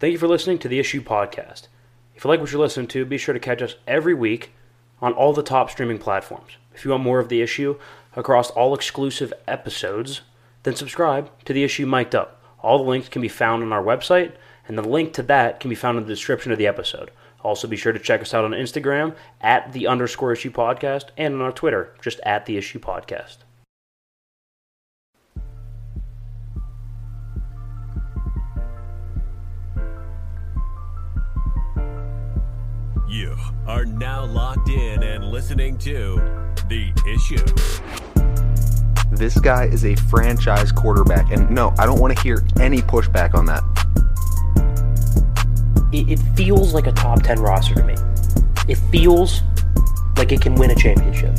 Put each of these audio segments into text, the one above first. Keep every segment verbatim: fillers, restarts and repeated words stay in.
Thank you for listening to the Issue Podcast. If you like what you're listening to, be sure to catch us every week on all the top streaming platforms. If you want more of The Issue across all exclusive episodes, then subscribe to The Issue Mic'd Up. All the links can be found on our website, and the link to that can be found in the description of the episode. Also, be sure to check us out on Instagram, at the underscore issue podcast, and on our Twitter, just at the issue podcast. You are now locked in and listening to The Issue. This guy is a franchise quarterback, and no, I don't want to hear any pushback on that. It feels like a top ten roster to me. It feels like it can win a championship.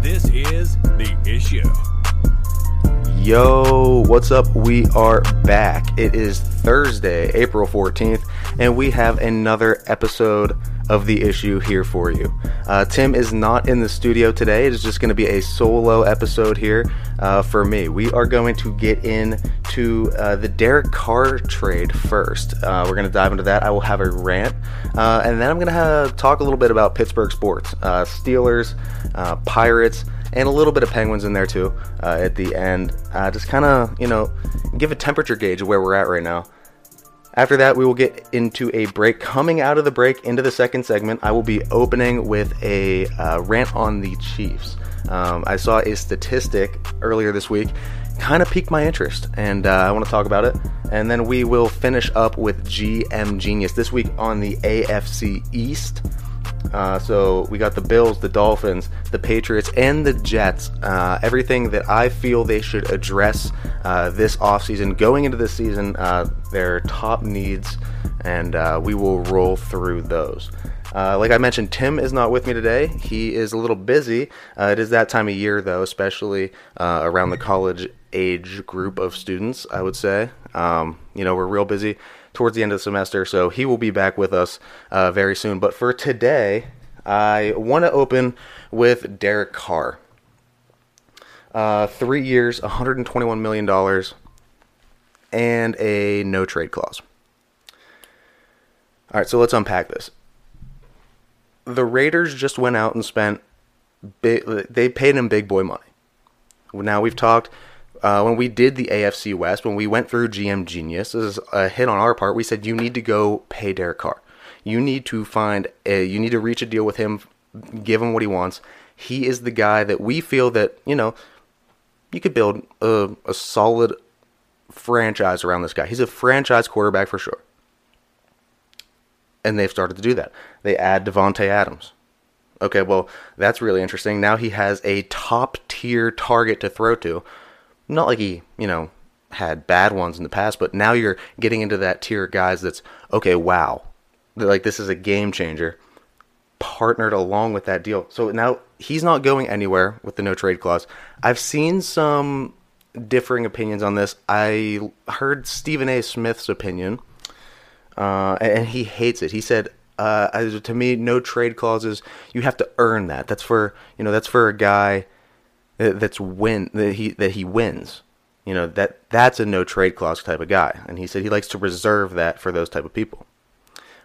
This is The Issue. Yo, what's up? We are back. It is Thursday, April fourteenth, and we have another episode of The Issue here for you. Uh, Tim is not in the studio today. It is just going to be a solo episode here uh, for me. We are going to get in to uh, the Derek Carr trade first. Uh, we're going to dive into that. I will have a rant, uh, and then I'm going to talk a little bit about Pittsburgh sports, uh, Steelers, uh, Pirates, and a little bit of Penguins in there too uh, at the end. Uh, just kind of, you know, give a temperature gauge of where we're at right now. After that, we will get into a break. Coming out of the break into the second segment, I will be opening with a uh, rant on the Chiefs. Um, I saw a statistic earlier this week, kind of piqued my interest, and uh, I want to talk about it. And then we will finish up with G M Genius this week on the A F C East. Uh, so we got the Bills, the Dolphins, the Patriots, and the Jets. Uh, everything that I feel they should address uh, this offseason, going into this season, uh, their top needs, and uh, we will roll through those. Uh, like I mentioned, Tim is not with me today. He is a little busy. Uh, it is that time of year, though, especially uh, around the college age group of students, I would say. Um, you know, we're real busy towards the end of the semester, so he will be back with us uh, very soon. But for today, I want to open with Derek Carr. Uh, three years, one hundred twenty-one million dollars, and a no-trade clause. All right, so let's unpack this. The Raiders just went out and spent big, they paid him big boy money. Now, we've talked... Uh, when we did the A F C West, when we went through G M Genius, this is a hit on our part, we said you need to go pay Derek Carr. You need to find a, you need to reach a deal with him, give him what he wants. He is the guy that we feel that, you know, you could build a, a solid franchise around this guy. He's a franchise quarterback for sure. And they've started to do that. They add Davante Adams. Okay, well, that's really interesting. Now he has a top-tier target to throw to. Not like he, you know, had bad ones in the past, but now you're getting into that tier of guys that's, okay, wow. Like, this is a game changer. Partnered along with that deal. So now he's not going anywhere with the no trade clause. I've seen some differing opinions on this. I heard Stephen A. Smith's opinion, uh, and he hates it. He said, uh, to me, no trade clauses, you have to earn that. That's for, you know, that's for a guy... That's win that he that he wins, you know that that's a no trade clause type of guy, and he said he likes to reserve that for those type of people.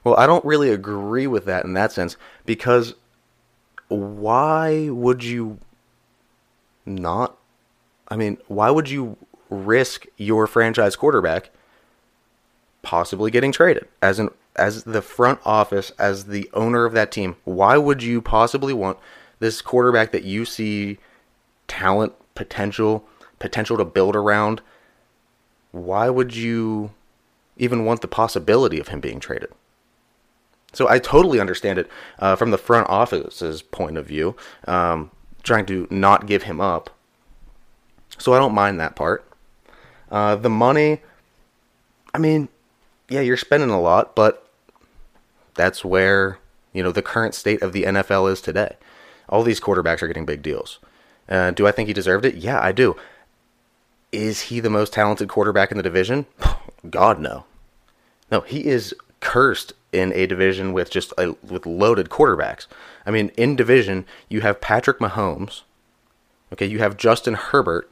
Well, I don't really agree with that in that sense, because why would you not? I mean, why would you risk your franchise quarterback possibly getting traded as an as the front office, as the owner of that team? Why would you possibly want this quarterback that you see? Talent, potential, potential to build around. Why would you even want the possibility of him being traded? So I totally understand it uh, from the front office's point of view, um, trying to not give him up. So I don't mind that part. Uh, the money, I mean, yeah, you're spending a lot, but that's where, you know, the current state of the N F L is today. All these quarterbacks are getting big deals. Uh, do I think he deserved it? Yeah, I do. Is he the most talented quarterback in the division? God, no. No, he is cursed in a division with just a, with loaded quarterbacks. I mean, in division, you have Patrick Mahomes. Okay, you have Justin Herbert.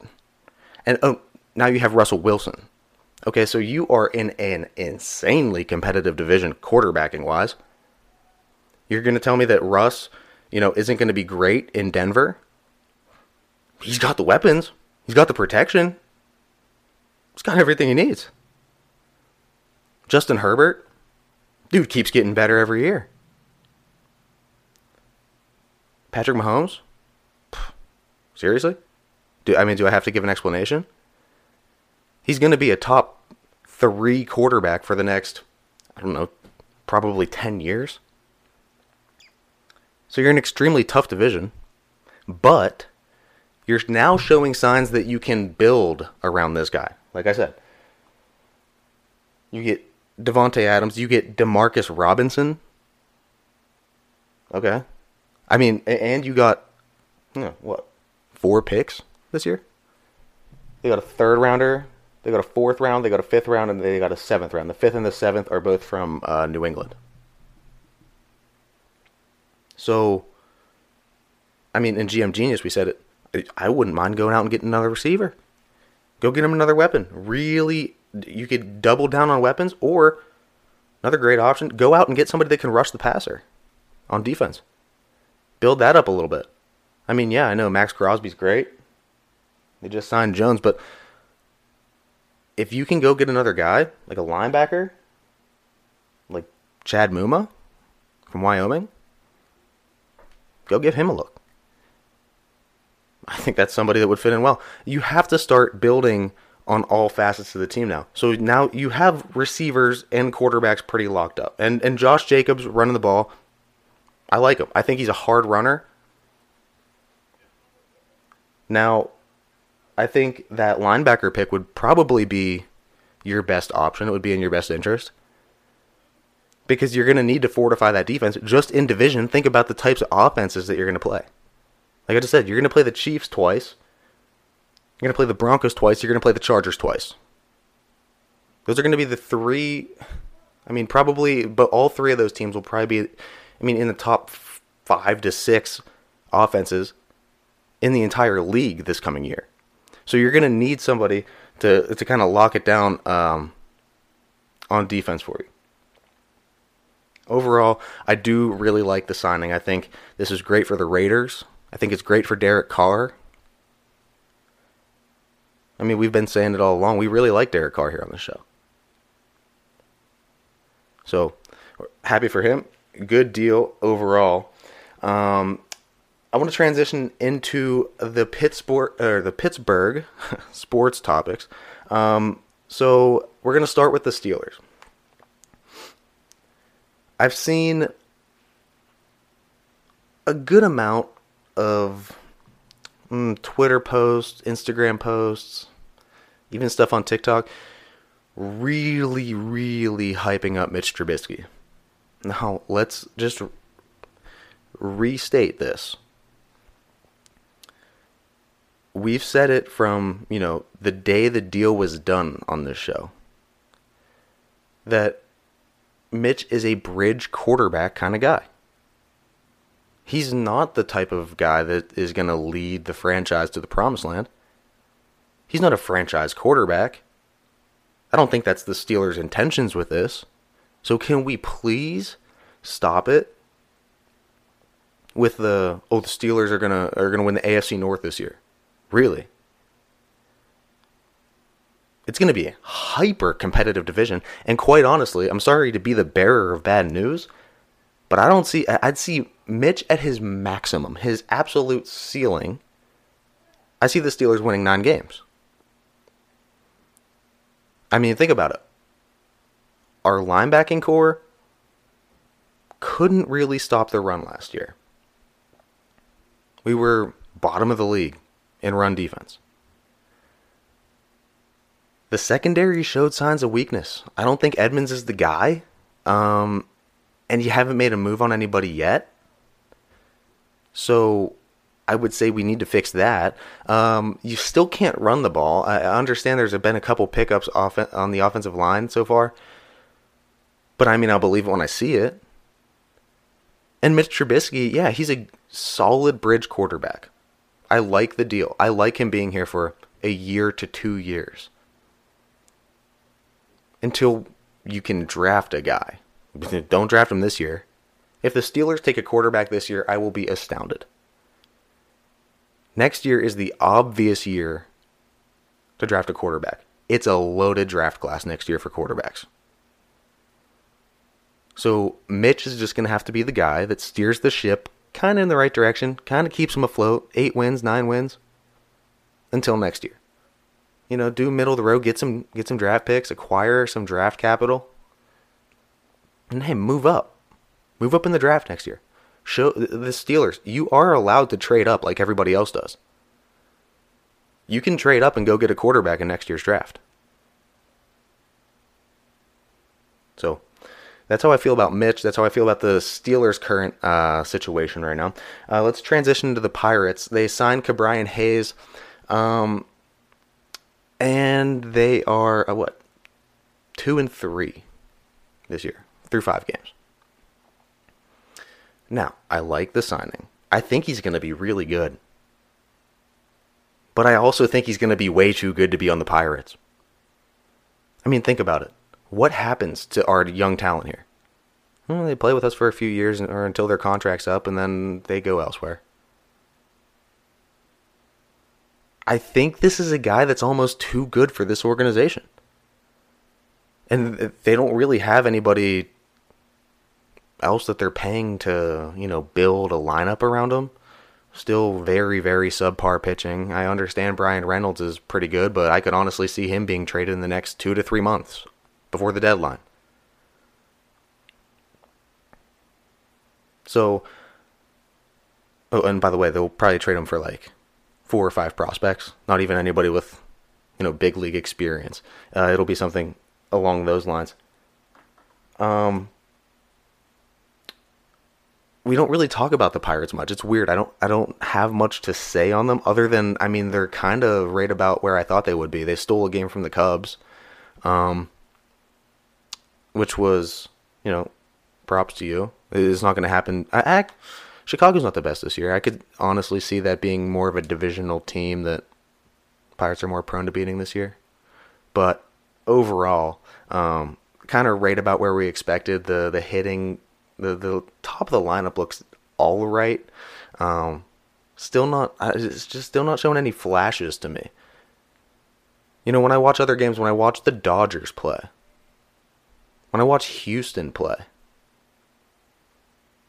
And oh, now you have Russell Wilson. Okay, so you are in an insanely competitive division quarterbacking-wise. You're going to tell me that Russ, you know, isn't going to be great in Denver? He's got the weapons. He's got the protection. He's got everything he needs. Justin Herbert, dude, keeps getting better every year. Patrick Mahomes? Seriously? Do I mean, do I have to give an explanation? He's going to be a top three quarterback for the next, I don't know, probably ten years. So you're in an extremely tough division, but you're now showing signs that you can build around this guy. Like I said, you get Davante Adams, you get DeMarcus Robinson. Okay. I mean, and you got, you know, what, four picks this year? They got a third rounder, they got a fourth round, they got a fifth round, and they got a seventh round. The fifth and the seventh are both from uh, New England. So, I mean, in G M Genius, we said it. I wouldn't mind going out and getting another receiver. Go get him another weapon. Really, you could double down on weapons, or another great option, go out and get somebody that can rush the passer on defense. Build that up a little bit. I mean, yeah, I know Max Crosby's great. They just signed Jones, but if you can go get another guy, like a linebacker, like Chad Muma from Wyoming, go give him a look. I think that's somebody that would fit in well. You have to start building on all facets of the team now. So now you have receivers and quarterbacks pretty locked up. And and Josh Jacobs running the ball, I like him. I think he's a hard runner. Now, I think that linebacker pick would probably be your best option. It would be in your best interest because you're going to need to fortify that defense. Just in division, think about the types of offenses that you're going to play. Like I just said, you're going to play the Chiefs twice. You're going to play the Broncos twice. You're going to play the Chargers twice. Those are going to be the three, I mean, probably, but all three of those teams will probably be, I mean, in the top five to six offenses in the entire league this coming year. So you're going to need somebody to to kind of lock it down um, on defense for you. Overall, I do really like the signing. I think this is great for the Raiders. I think it's great for Derek Carr. I mean, we've been saying it all along. We really like Derek Carr here on the show. So, happy for him. Good deal overall. Um I want to transition into the Pittsburgh, or the Pittsburgh sports topics. Um, so we're going to start with the Steelers. I've seen a good amount of mm, Twitter posts, Instagram posts, even stuff on TikTok, really, really hyping up Mitch Trubisky. Now, let's just restate this. We've said it from, you know, the day the deal was done on this show that Mitch is a bridge quarterback kind of guy. He's not the type of guy that is going to lead the franchise to the promised land. He's not a franchise quarterback. I don't think that's the Steelers' intentions with this. So can we please stop it with the, oh, the Steelers are going to are going to win the A F C North this year. Really? It's going to be a hyper-competitive division, and quite honestly, I'm sorry to be the bearer of bad news, but I don't see, I'd see Mitch at his maximum, his absolute ceiling. I see the Steelers winning nine games. I mean, think about it. Our linebacking core couldn't really stop the run last year. We were bottom of the league in run defense. The secondary showed signs of weakness. I don't think Edmonds is the guy. Um, and you haven't made a move on anybody yet. So I would say we need to fix that. Um, you still can't run the ball. I understand there's been a couple pickups off on the offensive line so far. But I mean, I'll believe it when I see it. And Mitch Trubisky, yeah, he's a solid bridge quarterback. I like the deal. I like him being here for a year to two years. until you can draft a guy. Don't draft him this year. If the Steelers take a quarterback this year, I will be astounded. Next year is the obvious year to draft a quarterback. It's a loaded draft class next year for quarterbacks. So Mitch is just going to have to be the guy that steers the ship kind of in the right direction, kind of keeps him afloat, eight wins, nine wins, until next year. You know, do middle of the road, get some get some draft picks, acquire some draft capital, and hey, move up. Move up in the draft next year. Show the Steelers, you are allowed to trade up like everybody else does. You can trade up and go get a quarterback in next year's draft. So that's how I feel about Mitch. That's how I feel about the Steelers' current uh, situation right now. Uh, let's transition to the Pirates. They signed Ke'Bryan Hayes, um, and they are uh, what two and three this year through five games. Now, I like the signing. I think he's going to be really good, but I also think he's going to be way too good to be on the Pirates. I mean, think about it. What happens to our young talent here? Well, they play with us for a few years or until their contract's up, and then they go elsewhere. I think this is a guy that's almost too good for this organization. And they don't really have anybody else that they're paying to, you know, build a lineup around him. Still very, very subpar pitching. I understand Brian Reynolds is pretty good, but I could honestly see him being traded in the next two to three months. Before the deadline. So, oh, and by the way, they'll probably trade him for like four or five prospects. Not even anybody with, you know, big league experience. Uh, it'll be something along those lines. Um, we don't really talk about the Pirates much. It's weird. I don't. I don't have much to say on them other than, I mean, they're kind of right about where I thought they would be. They stole a game from the Cubs. Um. Which was, you know, props to you. It's not going to happen. I, I, Chicago's not the best this year. I could honestly see that being more of a divisional team that Pirates are more prone to beating this year. But overall, um, kind of right about where we expected. The the hitting, the, the top of the lineup looks all right. Um, still not, it's just still not showing any flashes to me. You know, when I watch other games, when I watch the Dodgers play, when I watch Houston play,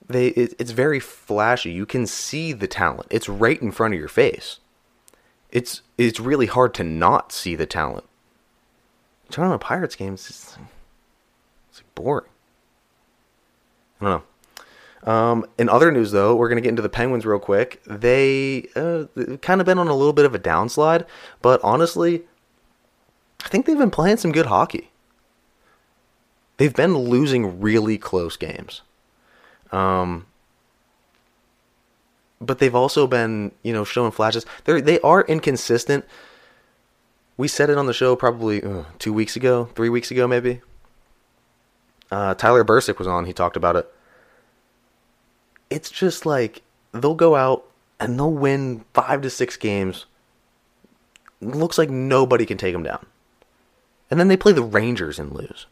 they it, it's very flashy. You can see the talent. It's right in front of your face. It's it's really hard to not see the talent. Turn on a Pirates game, it's, just, it's like boring. I don't know. Um, in other news, though, we're going to get into the Penguins real quick. They uh, kind of been on a little bit of a downslide, but honestly, I think they've been playing some good hockey. They've been losing really close games. Um, but they've also been, you know, showing flashes. They're, they are inconsistent. We said it on the show probably uh, two weeks ago, three weeks ago maybe. Uh, Tyler Bursick was on. He talked about it. It's just like they'll go out and they'll win five to six games. It looks like nobody can take them down. And then they play the Rangers and lose.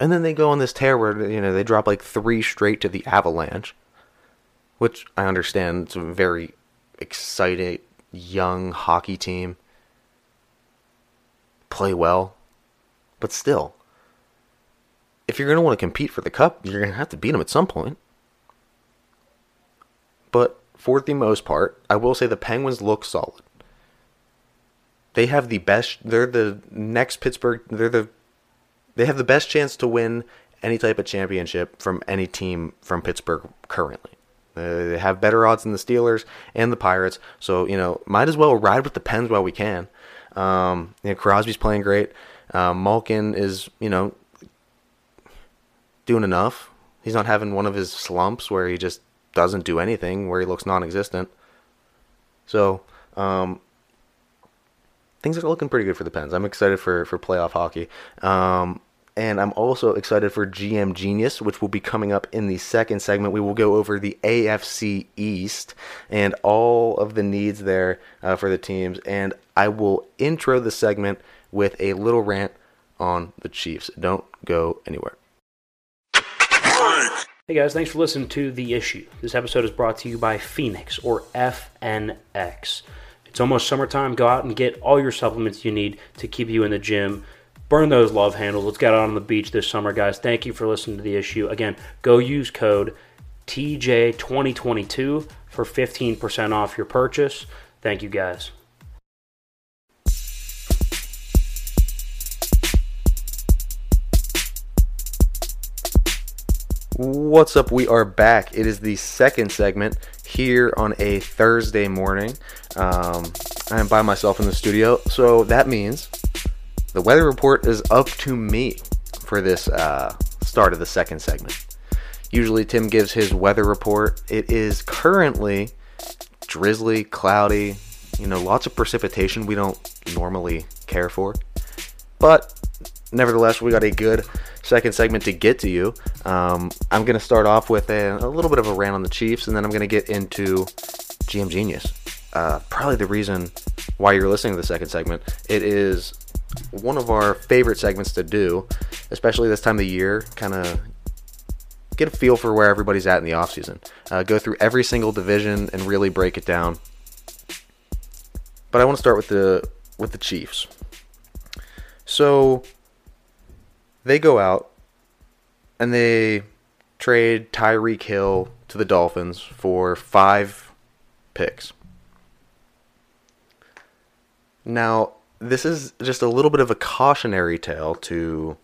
And then they go on this tear where, you know, they drop like three straight to the Avalanche, which I understand. It's a very exciting, young hockey team. Play well. But still, if you're going to want to compete for the Cup, you're going to have to beat them at some point. But for the most part, I will say the Penguins look solid. They have the best, they're the next Pittsburgh, they're the They have the best chance to win any type of championship from any team from Pittsburgh currently. Uh, they have better odds than the Steelers and the Pirates, so, you know, might as well ride with the Pens while we can. Um, you know, Crosby's playing great. Uh, Malkin is, you know, doing enough. He's not having one of his slumps where he just doesn't do anything, where he looks non-existent. So, um... things are looking pretty good for the Pens. I'm excited for, for playoff hockey. Um, and I'm also excited for G M Genius, which will be coming up in the second segment. We will go over the A F C East and all of the needs there uh, for the teams. And I will intro the segment with a little rant on the Chiefs. Don't go anywhere. Hey guys, thanks for listening to The Issue. This episode is brought to you by Phoenix, or F N X. It's almost summertime. Go out and get all your supplements you need to keep you in the gym. Burn those love handles. Let's get out on the beach this summer, guys. Thank you for listening to The Issue. Again, go use code T J twenty twenty-two for fifteen percent off your purchase. Thank you, guys. What's up? We are back. It is the second segment here on a Thursday morning. Um, I am by myself in the studio, so that means the weather report is up to me for this uh, start of the second segment. Usually Tim gives his weather report. It is currently drizzly, cloudy, you know, lots of precipitation we don't normally care for, but nevertheless, we got a good second segment to get to you. Um, I'm going to start off with a, a little bit of a rant on the Chiefs, and then I'm going to get into G M Genius. Uh, probably the reason why you're listening to the second segment. It is one of our favorite segments to do, especially this time of the year. Kind of get a feel for where everybody's at in the offseason. Uh, go through every single division and really break it down. But I want to start with the with the Chiefs. So they go out and they trade Tyreek Hill to the Dolphins for five picks. Now, this is just a little bit of a cautionary tale to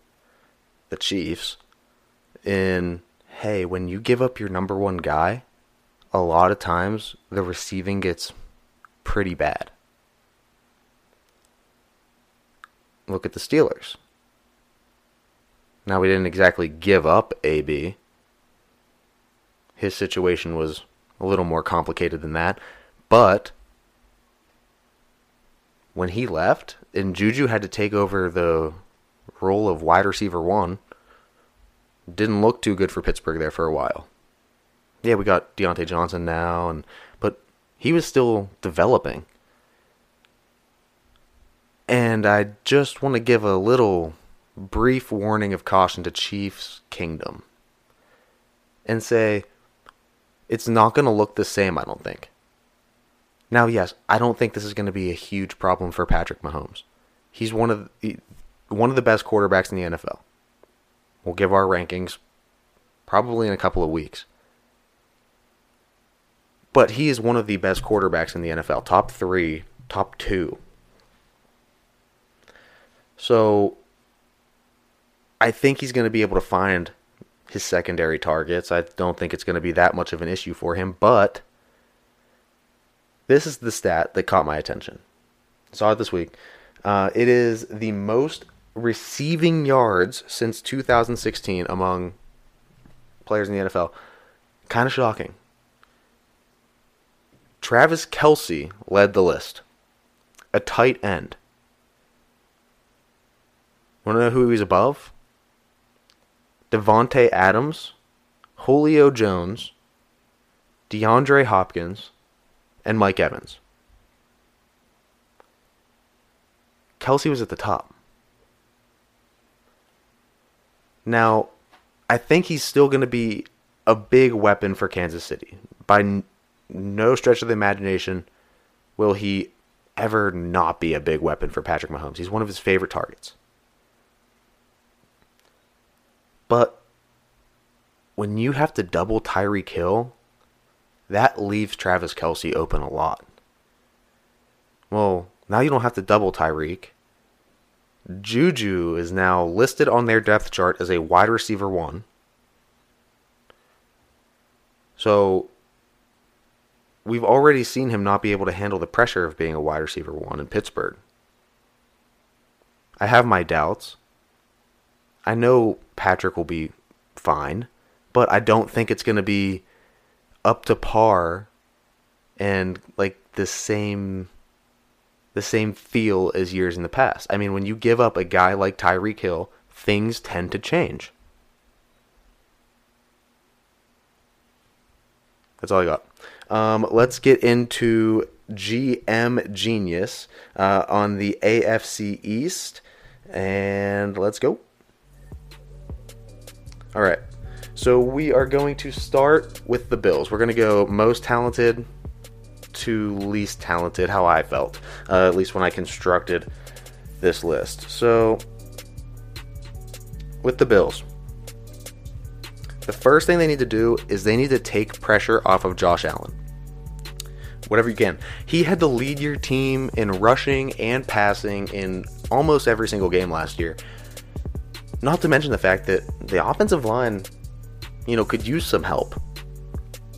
the Chiefs in, hey, when you give up your number one guy, a lot of times the receiving gets pretty bad. Look at the Steelers. Now, we didn't exactly give up A B. His situation was a little more complicated than that. But when he left, and Juju had to take over the role of wide receiver one, didn't look too good for Pittsburgh there for a while. Yeah, we got Diontae Johnson now, and but he was still developing. And I just want to give a little brief warning of caution to Chiefs Kingdom and say it's not going to look the same, I don't think. Now, yes, I don't think this is going to be a huge problem for Patrick Mahomes. He's one of the, one of the best quarterbacks in the N F L. We'll give our rankings probably in a couple of weeks. But he is one of the best quarterbacks in the N F L, top three, top two. So I think he's going to be able to find his secondary targets. I don't think it's going to be that much of an issue for him, but this is the stat that caught my attention. I saw it this week. Uh, it is the most receiving yards since two thousand sixteen among players in the N F L. Kind of shocking. Travis Kelce led the list. A tight end. Want to know who he's above? Davante Adams, Julio Jones, DeAndre Hopkins, and Mike Evans. Kelce was at the top. Now, I think he's still going to be a big weapon for Kansas City. By n- no stretch of the imagination will he ever not be a big weapon for Patrick Mahomes. He's one of his favorite targets. But when you have to double Tyreek Hill, that leaves Travis Kelce open a lot. Well, now you don't have to double Tyreek. Juju is now listed on their depth chart as a wide receiver one. So we've already seen him not be able to handle the pressure of being a wide receiver one in Pittsburgh. I have my doubts. I know Patrick will be fine, but I don't think it's going to be up to par and like the same the same feel as years in the past. I mean, when you give up a guy like Tyreek Hill, things tend to change. That's all I got. Um, let's get into G M Genius uh, on the A F C East. And let's go. All right. So we are going to start with the Bills. We're going to go most talented to least talented, how I felt, uh, at least when I constructed this list. So with the Bills, the first thing they need to do is they need to take pressure off of Josh Allen. Whatever you can. He had to lead your team in rushing and passing in almost every single game last year. Not to mention the fact that the offensive line, you know, could use some help.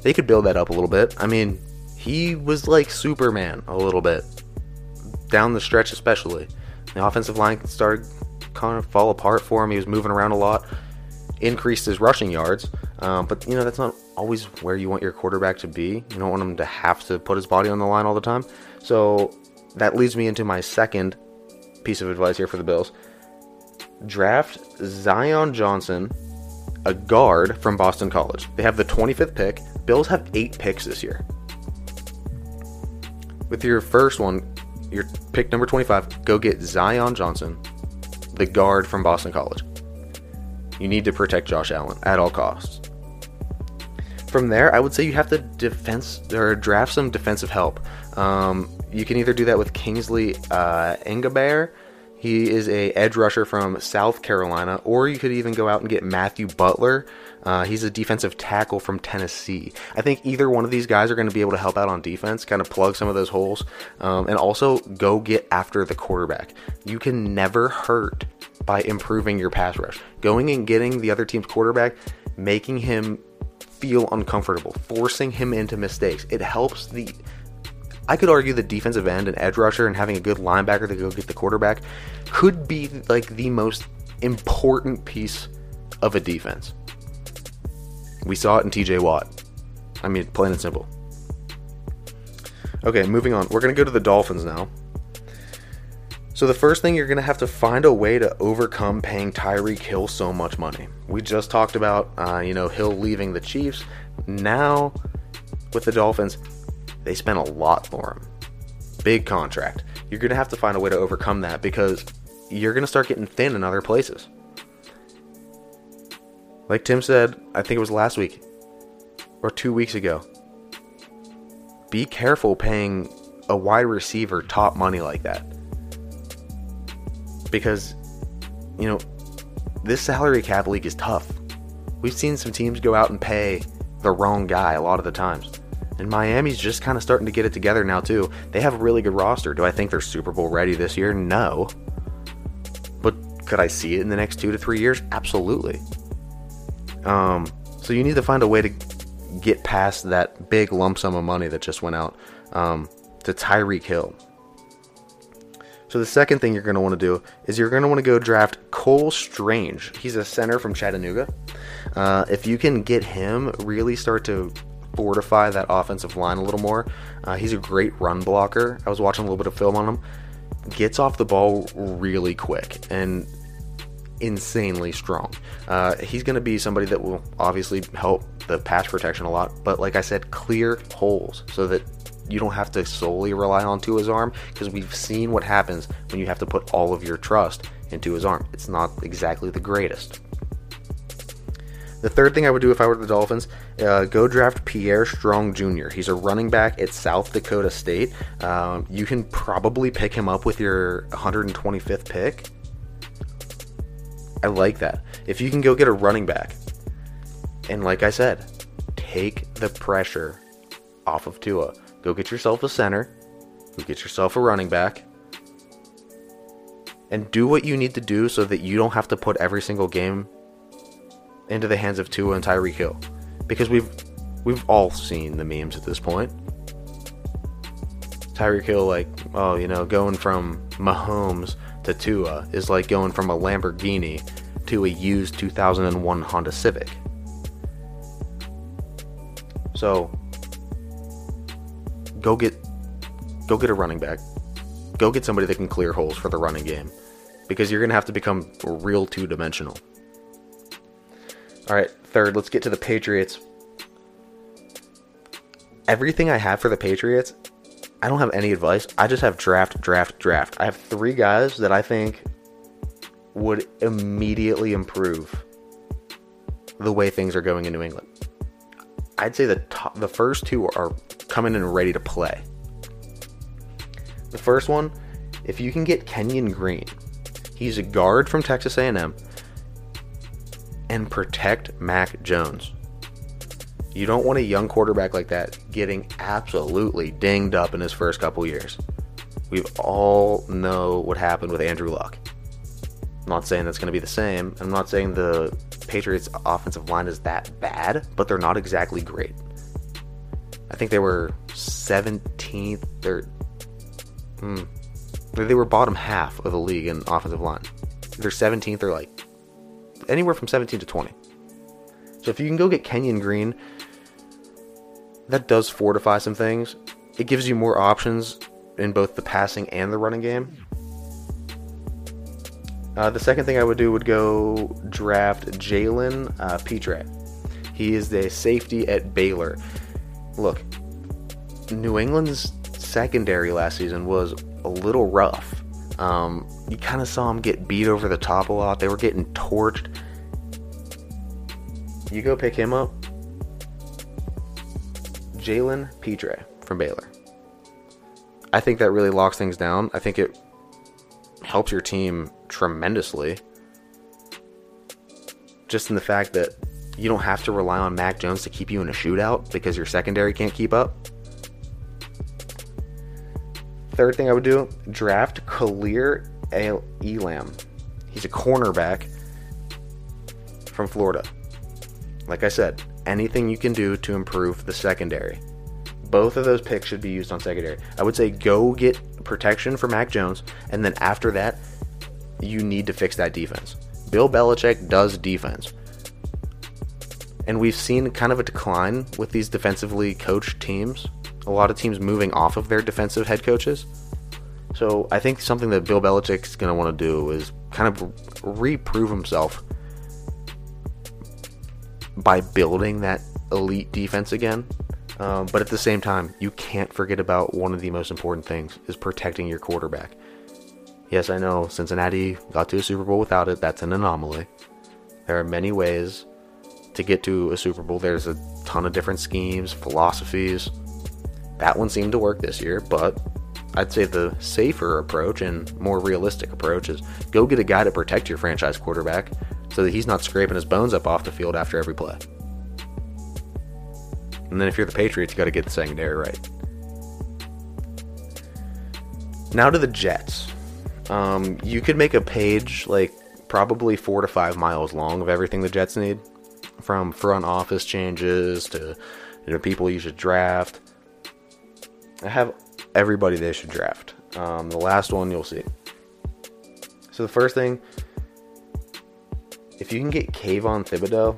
They could build that up a little bit. I mean, he was like Superman a little bit. Down the stretch especially. The offensive line started kind of fall apart for him. He was moving around a lot. Increased his rushing yards. Um, but, you know, that's not always where you want your quarterback to be. You don't want him to have to put his body on the line all the time. So that leads me into my second piece of advice here for the Bills. Draft Zion Johnson, a guard from Boston College. They have the twenty-fifth pick. Bills have eight picks this year. With your first one, your pick number twenty-five, go get Zion Johnson, the guard from Boston College. You need to protect Josh Allen at all costs. From there, I would say you have to defense or draft some defensive help. Um, you can either do that with Kingsley uh, Engebaer. He is a edge rusher from South Carolina, or you could even go out and get Matthew Butler. Uh, he's a defensive tackle from Tennessee. I think either one of these guys are going to be able to help out on defense, kind of plug some of those holes, um, and also go get after the quarterback. You can never hurt by improving your pass rush. Going and getting the other team's quarterback, making him feel uncomfortable, forcing him into mistakes. It helps the, I could argue the defensive end and edge rusher and having a good linebacker to go get the quarterback could be like the most important piece of a defense. We saw it in T J Watt. I mean, plain and simple. Okay, moving on. We're going to go to the Dolphins now. So the first thing, you're going to have to find a way to overcome paying Tyreek Hill so much money. We just talked about, uh, you know, Hill leaving the Chiefs. Now, with the Dolphins, they spent a lot for him. Big contract. You're going to have to find a way to overcome that because you're going to start getting thin in other places. Like Tim said, I think it was last week or two weeks ago. Be careful paying a wide receiver top money like that. Because, you know, this salary cap league is tough. We've seen some teams go out and pay the wrong guy a lot of the times. And Miami's just kind of starting to get it together now, too. They have a really good roster. Do I think they're Super Bowl ready this year? No. But could I see it in the next two to three years? Absolutely. Um, so you need to find a way to get past that big lump sum of money that just went out um, to Tyreek Hill. So the second thing you're going to want to do is you're going to want to go draft Cole Strange. He's a center from Chattanooga. Uh, if you can get him, really start to fortify that offensive line a little more. Uh, he's a great run blocker. I was watching a little bit of film on him. Gets off the ball really quick and insanely strong. Uh, he's going to be somebody that will obviously help the pass protection a lot. But like I said, clear holes so that you don't have to solely rely on Tua's arm, because we've seen what happens when you have to put all of your trust in Tua's arm. It's not exactly the greatest. The third thing I would do if I were the Dolphins, uh, go draft Pierre Strong Junior He's a running back at South Dakota State. Um, you can probably pick him up with your one hundred twenty-fifth pick. I like that. If you can go get a running back, and like I said, take the pressure off of Tua. Go get yourself a center. Go get yourself a running back. And do what you need to do so that you don't have to put every single game into the hands of Tua and Tyreek Hill. Because we've we've all seen the memes at this point. Tyreek Hill, like, oh, you know, going from Mahomes to Tua is like going from a Lamborghini to a used two thousand one Honda Civic. So Go get go get a running back. Go get somebody that can clear holes for the running game, because you're going to have to become real two-dimensional. All right, third, let's get to the Patriots. Everything I have for the Patriots, I don't have any advice. I just have draft, draft, draft. I have three guys that I think would immediately improve the way things are going in New England. I'd say the top, the first two are coming in ready to play. The first one, if you can get Kenyon Green, he's a guard from Texas A and M, and protect Mac Jones. You don't want a young quarterback like that getting absolutely dinged up in his first couple years. We all know what happened with Andrew Luck. I'm not saying that's going to be the same. I'm not saying the Patriots' offensive line is that bad, but they're not exactly great. I think they were seventeenth, or hmm, they were bottom half of the league in offensive line. They're seventeenth or like anywhere from seventeen to twenty. So if you can go get Kenyon Green, that does fortify some things. It gives you more options in both the passing and the running game. Uh, the second thing I would do would go draft Jalen uh, Petre. He is the safety at Baylor. Look, New England's secondary last season was a little rough. Um, you kind of saw them get beat over the top a lot. They were getting torched. You go pick him up. Jalen Petre from Baylor. I think that really locks things down. I think it helps your team tremendously. Just in the fact that you don't have to rely on Mac Jones to keep you in a shootout because your secondary can't keep up. Third thing I would do, draft Khalir Elam. He's a cornerback from Florida. Like I said, anything you can do to improve the secondary. Both of those picks should be used on secondary. I would say go get protection for Mac Jones, and then after that, you need to fix that defense. Bill Belichick does defense. And we've seen kind of a decline with these defensively coached teams. A lot of teams moving off of their defensive head coaches. So I think something that Bill Belichick's going to want to do is kind of reprove himself by building that elite defense again. Um, but at the same time, you can't forget about one of the most important things is protecting your quarterback. Yes, I know Cincinnati got to a Super Bowl without it. That's an anomaly. There are many ways to get to a Super Bowl. There's a ton of different schemes, philosophies. That one seemed to work this year, but I'd say the safer approach and more realistic approach is go get a guy to protect your franchise quarterback so that he's not scraping his bones up off the field after every play. And then if you're the Patriots, you got to get the secondary right. Now to the Jets. Um, you could make a page, like, probably four to five miles long of everything the Jets need. From front office changes to, you know, people you should draft. I have everybody they should draft. Um, the last one you'll see. So the first thing, if you can get Kayvon Thibodeau,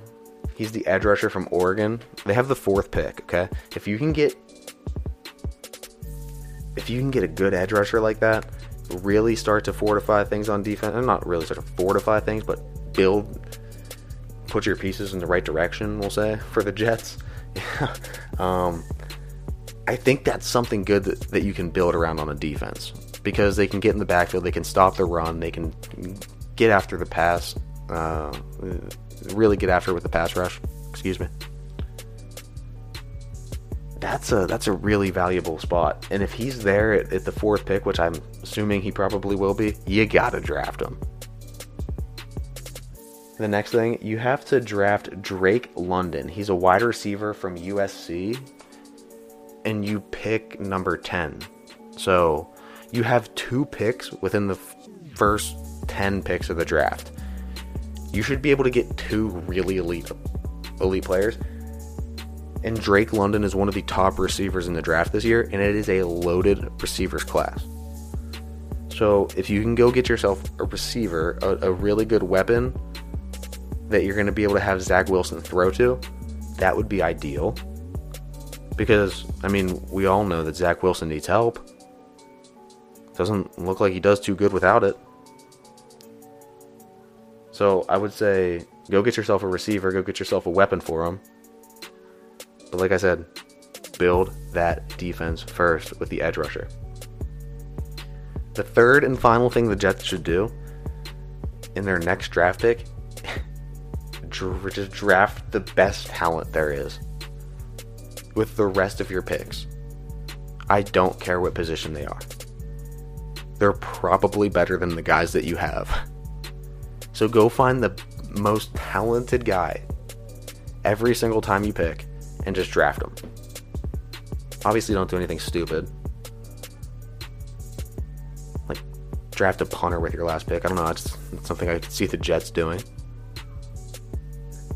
he's the edge rusher from Oregon. They have the fourth pick, okay? If you can get if you can get a good edge rusher like that, really start to fortify things on defense. I'm not really start to fortify things, but build, put your pieces in the right direction, we'll say, for the Jets. um, I think that's something good that, that you can build around on a defense because they can get in the backfield, they can stop the run, they can get after the pass, uh, really get after it with the pass rush. Excuse me. That's a that's a really valuable spot. And if he's there at, at the fourth pick, which I'm assuming he probably will be, you gotta draft him. The next thing, you have to draft Drake London. He's a wide receiver from U S C, and you pick number ten. So you have two picks within the f- first ten picks of the draft. You should be able to get two really elite elite players. And Drake London is one of the top receivers in the draft this year, and it is a loaded receivers class. So if you can go get yourself a receiver, a, a really good weapon that you're going to be able to have Zach Wilson throw to, that would be ideal. Because, I mean, we all know that Zach Wilson needs help. Doesn't look like he does too good without it. So I would say go get yourself a receiver, go get yourself a weapon for him. But like I said, build that defense first with the edge rusher. The third and final thing the Jets should do in their next draft pick, just draft the best talent there is with the rest of your picks. I don't care what position they are. They're probably better than the guys that you have. So go find the most talented guy every single time you pick and just draft him. Obviously, don't do anything stupid. Like, draft a punter with your last pick. I don't know. It's, it's something I could see the Jets doing.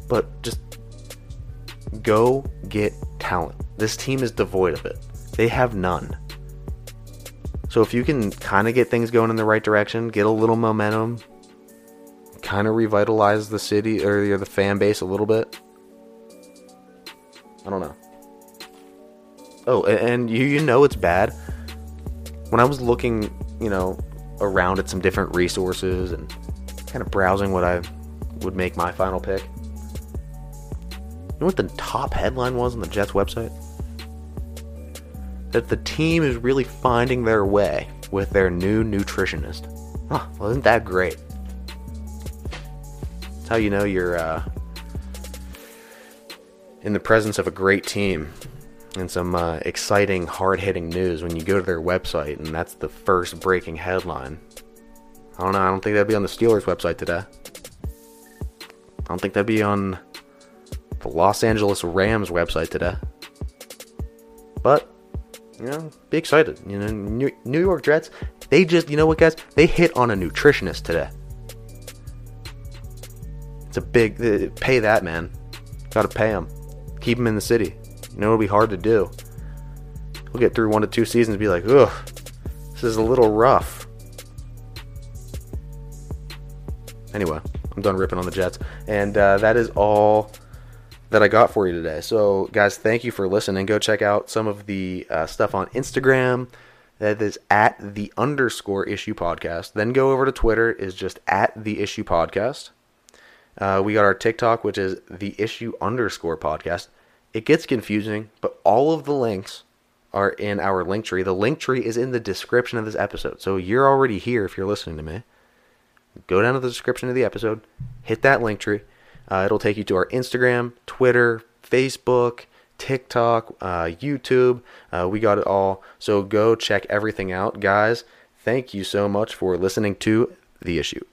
But just go get talent. This team is devoid of it. They have none. So if you can kind of get things going in the right direction, get a little momentum, kind of revitalize the city or the fan base a little bit. I don't know. Oh, and you you know it's bad. When I was looking, you know, around at some different resources and kind of browsing what I would make my final pick, you know what the top headline was on the Jets website? That the team is really finding their way with their new nutritionist. Huh, well, isn't that great? That's how you know you're uh, in the presence of a great team and some uh, exciting, hard-hitting news when you go to their website and that's the first breaking headline. I don't know, I don't think that'd be on the Steelers website today. I don't think that'd be on the Los Angeles Rams website today. But you know, be excited. You know, New York Jets, they just, you know what, guys? They hit on a nutritionist today. It's a big, pay that, man. Gotta pay him. Keep him in the city. You know, it'll be hard to do. We'll get through one to two seasons and be like, ugh, this is a little rough. Anyway, I'm done ripping on the Jets. And uh, that is all that I got for you today. So guys, thank you for listening. Go check out some of the uh, stuff on Instagram. That is at the underscore issue podcast. Then go over to Twitter, is just at the issue podcast. Uh, we got our TikTok, which is the issue underscore podcast. It gets confusing, but all of the links are in our link tree. The link tree is in the description of this episode. So you're already here if you're listening to me. Go down to the description of the episode, hit that link tree. Uh, it'll take you to our Instagram, Twitter, Facebook, TikTok, uh, YouTube. Uh, we got it all. So go check everything out. Guys, thank you so much for listening to The Issue.